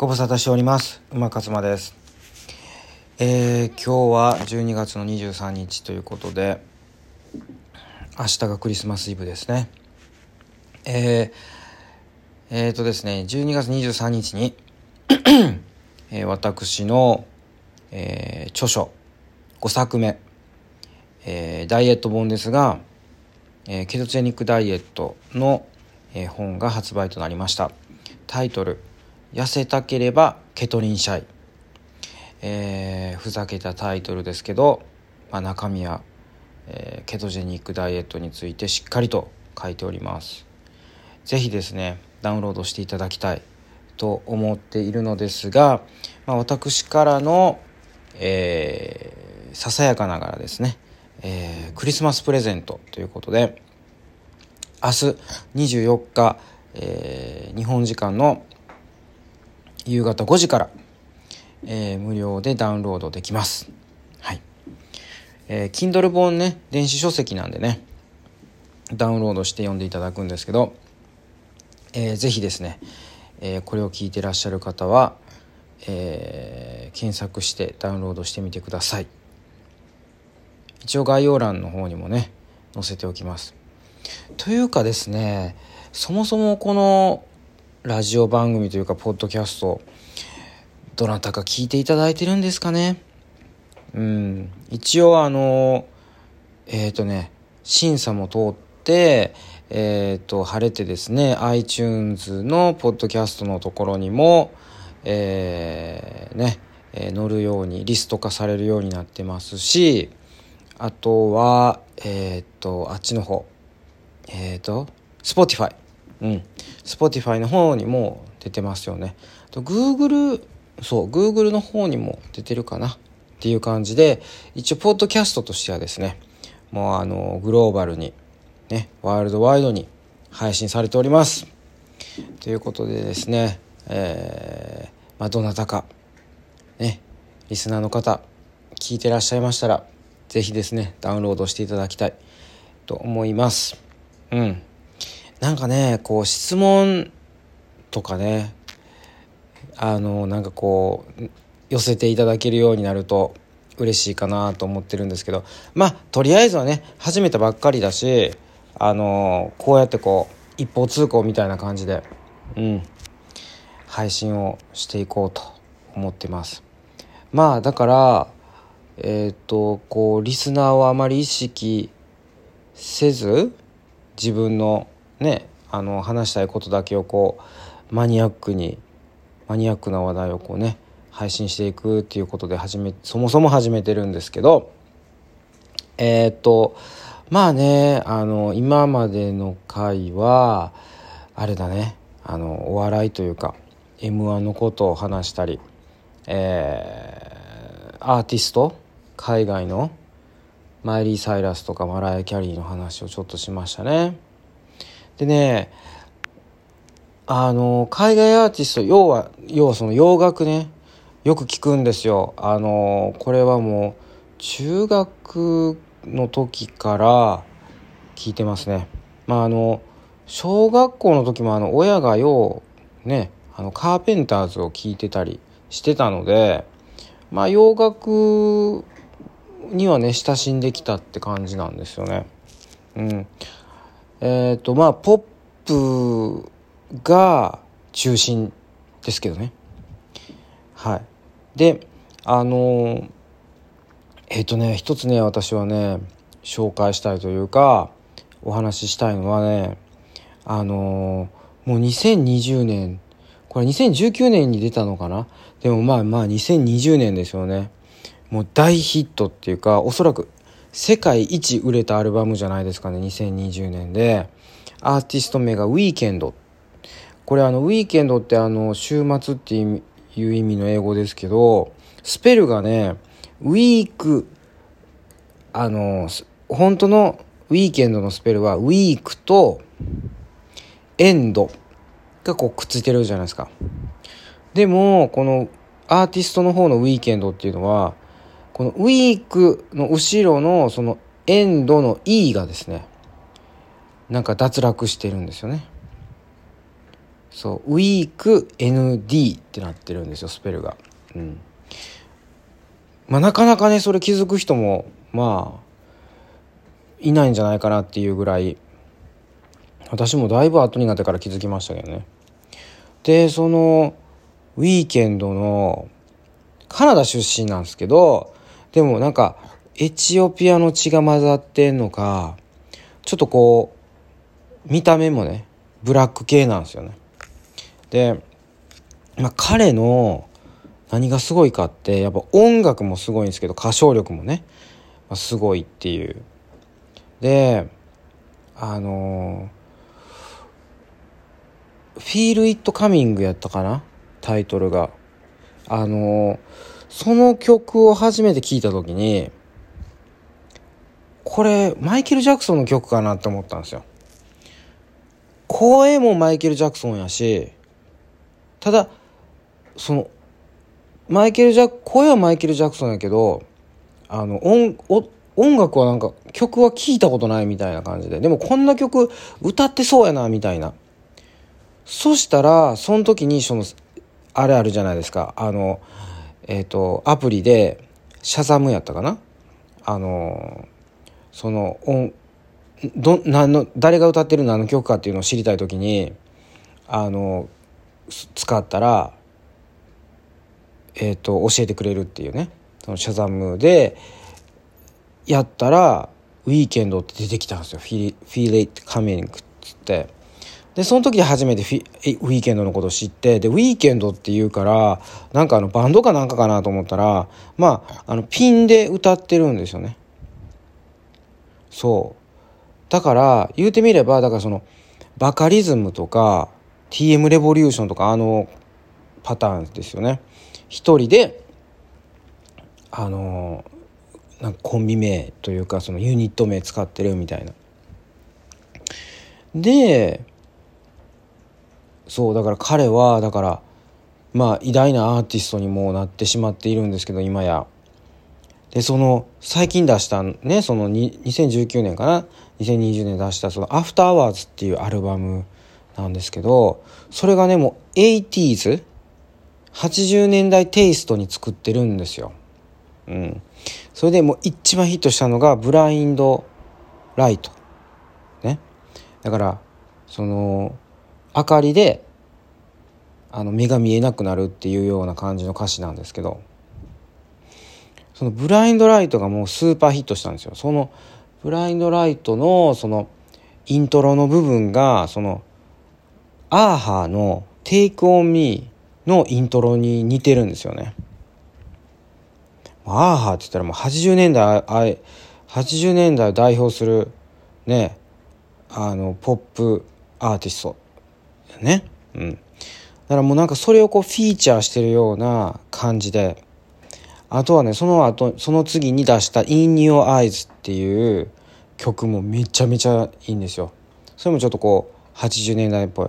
ご無沙汰しております。馬勝間です。今日は12月の23日ということで、明日がクリスマスイブですね。ですね、12月23日に、私の、著書5作目、ダイエット本ですが、ケトジェニックダイエットの、本が発売となりました。タイトル、痩せたければケトリンシャイ、ふざけたタイトルですけど、中身は、ケトジェニックダイエットについてしっかりと書いております。ぜひですね、ダウンロードしていただきたいと思っているのですが、私からの、ささやかながらですね、クリスマスプレゼントということで、明日24日、日本時間の夕方5時から、無料でダウンロードできます。はい、Kindle 本ね、電子書籍なんでね、ダウンロードして読んでいただくんですけど、ぜひですね、これを聞いてらっしゃる方は、検索してダウンロードしてみてください。一応概要欄の方にもね、載せておきます。というかですね、そもそもこのラジオ番組というかポッドキャスト、どなたか聞いていただいてるんですかね。一応審査も通って、晴れてですね、 iTunes のポッドキャストのところにも、載るように、リスト化されるようになってますし、あとはあっちの方、Spotify、Spotify の方にも出てますよね。と Google の方にも出てるかなっていう感じで、一応ポッドキャストとしてはですね、もうグローバルにね、ワールドワイドに配信されております。ということでですね、どなたかね、リスナーの方聞いてらっしゃいましたら、ぜひですね、ダウンロードしていただきたいと思います。なんかね、こう質問とかね、寄せていただけるようになると嬉しいかなと思ってるんですけど、とりあえずはね、始めたばっかりだし、こうやって一方通行みたいな感じで、配信をしていこうと思ってます。だからリスナーをあまり意識せず、自分のね、話したいことだけをマニアックな話題を配信していくっていうことでそもそも始めてるんですけど、今までの回はあれだね、お笑いというか M-1 のことを話したり、アーティスト、海外のマイリー・サイラスとかマライア・キャリーの話をちょっとしましたね。でね、海外アーティスト、要はその洋楽ね、よく聞くんですよ。これはもう中学の時から聞いてますね。小学校の時も親がカーペンターズを聞いてたりしてたので、洋楽にはね、親しんできたって感じなんですよね。ポップが中心ですけどね。はい。で、一つね、私はね、紹介したいというか、お話ししたいのはね、もう2020年、これ2019年に出たのかな？でも2020年ですよね。もう大ヒットっていうか、おそらく世界一売れたアルバムじゃないですかね、2020年で。アーティスト名がウィーケンド。これウィーケンドって週末っていう意味の英語ですけど、スペルがね、ウィーク、本当のウィーケンドのスペルはウィークとエンドがくっついてるじゃないですか。でもこのアーティストの方のウィーケンドっていうのは、このウィークの後ろのそのエンドの E がですね、脱落してるんですよね。そうウィーク ND ってなってるんですよ、スペルが。うん。まあなかなかねそれ気づく人もまあいないんじゃないかなっていうぐらい、私もだいぶ後になってから気づきましたけどね。でそのウィーケンドのカナダ出身なんですけど、でもなんかエチオピアの血が混ざってんのか、ちょっとこう見た目もねブラック系なんですよね。で、まあ、彼の何がすごいかってやっぱ音楽もすごいんですけど、歌唱力もね、まあ、すごいっていう。でFeel It Coming やったかな、タイトルが。その曲を初めて聴いた時に、これマイケル・ジャクソンの曲かなって思ったんですよ。声もマイケル・ジャクソンやし、ただその声はマイケル・ジャクソンやけど、音楽はなんか曲は聴いたことないみたいな感じで、でもこんな曲歌ってそうやなみたいな。そしたらその時にそのあれあるじゃないですか、アプリでシャザムやったかな、その誰が歌ってる何の曲かっていうのを知りたい時に使ったら教えてくれるっていうね。そのシャザムでやったらウィーケンドって出てきたんですよ。Feel It Coming っつって。でその時で初めてウィーケンドのことを知って、でウィーケンドっていうからなんかバンドかなんかかなと思ったら、まあ、ピンで歌ってるんですよね。そうだから言うてみれば、だからそのバカリズムとか TM レボリューションとかパターンですよね。一人でなんかコンビ名というかそのユニット名使ってるみたいな。でそうだから彼はだからまあ偉大なアーティストにもなってしまっているんですけど、今や。でその最近出したね、その2019年かな2020年出したそのアフターアワーズっていうアルバムなんですけど、それがねもう 80s 80年代テイストに作ってるんですよ。うん、それでもう一番ヒットしたのがブラインドライト、ね、だからその明かりで目が見えなくなるっていうような感じの歌詞なんですけど、そのブラインドライトがもうスーパーヒットしたんですよ。そのブラインドライトのそのイントロの部分がそのアーハーのテイクオンミーのイントロに似てるんですよね。アーハーって言ったらもう80年代を代表するね、ポップアーティストね、うん、だからもうなんかそれをこうフィーチャーしてるような感じで、あとはねその次に出した「In Your Eyes」っていう曲もめちゃめちゃいいんですよ。それもちょっとこう80年代っぽい。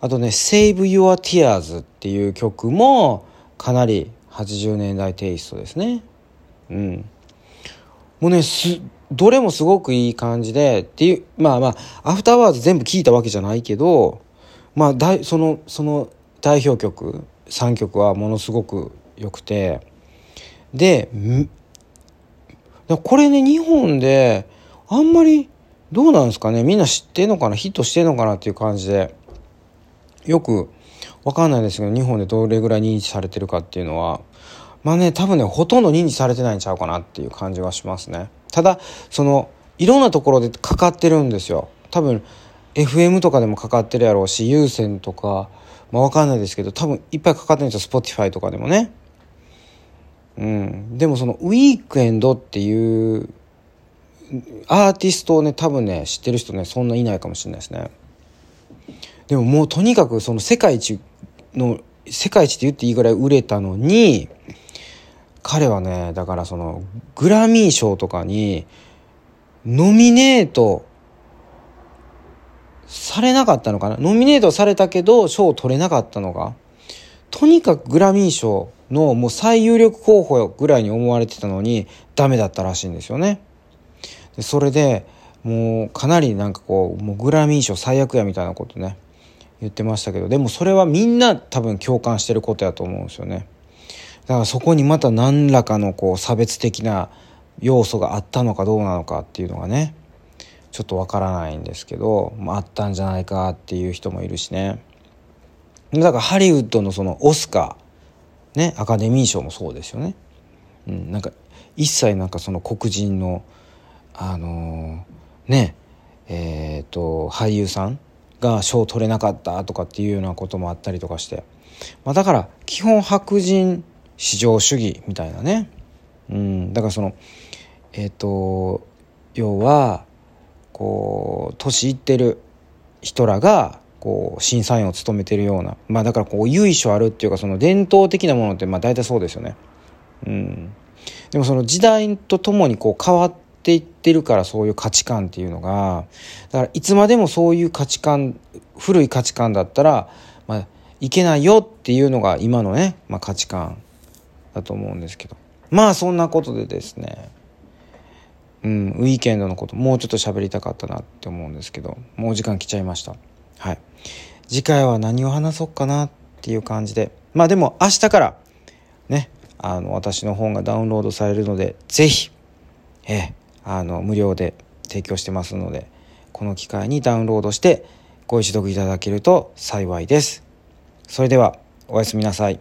あとね「Save Your Tears」っていう曲もかなり80年代テイストですね。うん、もうねどれもすごくいい感じでっていう、まあまあアフターワーズ全部聴いたわけじゃないけど、まあその代表曲3曲はものすごく良くて、でこれね日本であんまりどうなんですかね、みんな知ってんのかな、ヒットしてんのかなっていう感じでよく分かんないですけど、日本でどれぐらい認知されてるかっていうのはまあね多分ねほとんど認知されてないんちゃうかなっていう感じはしますね。ただそのいろんなところでかかってるんですよ。多分 FM とかでもかかってるやろうし、有線とかまあ分かんないですけど多分いっぱいかかってるんですよ、 Spotify とかでもね。うんでもそのウィークエンドっていうアーティストをね多分ね知ってる人ねそんないないかもしれないですね。でももうとにかくその世界一って言っていいぐらい売れたのに、彼はねだからそのグラミー賞とかにノミネートされなかったのかな、ノミネートされたけど賞を取れなかったのか、とにかくグラミー賞のもう最有力候補ぐらいに思われてたのにダメだったらしいんですよね。でそれでもうかなりなんかこうもうグラミー賞最悪やみたいなことね言ってましたけど、でもそれはみんな多分共感してることやと思うんですよね。だからそこにまた何らかのこう差別的な要素があったのかどうなのかっていうのがね、ちょっとわからないんですけど、あったんじゃないかっていう人もいるしね。だからハリウッドのそのオスカーね、アカデミー賞もそうですよね。うん、なんか一切なんかその黒人のね、俳優さんが賞を取れなかったとかっていうようなこともあったりとかして、だから基本白人至上主義みたいなね、うん、だからその要はこう年いってる人らがこう審査員を務めてるような、だからこう由緒あるっていうか、その伝統的なものって大体そうですよね。うん、でもその時代とともにこう変わっていってるから、そういう価値観っていうのが、だからいつまでもそういう価値観、古い価値観だったら、いけないよっていうのが今のね、価値観だと思うんですけど、そんなことでですね、ウィーケンドのこともうちょっと喋りたかったなって思うんですけど、もう時間来ちゃいました。はい、次回は何を話そうかなっていう感じで、でも明日からね、私の本がダウンロードされるので、ぜひ、無料で提供してますので、この機会にダウンロードしてご一読いただけると幸いです。それではおやすみなさい。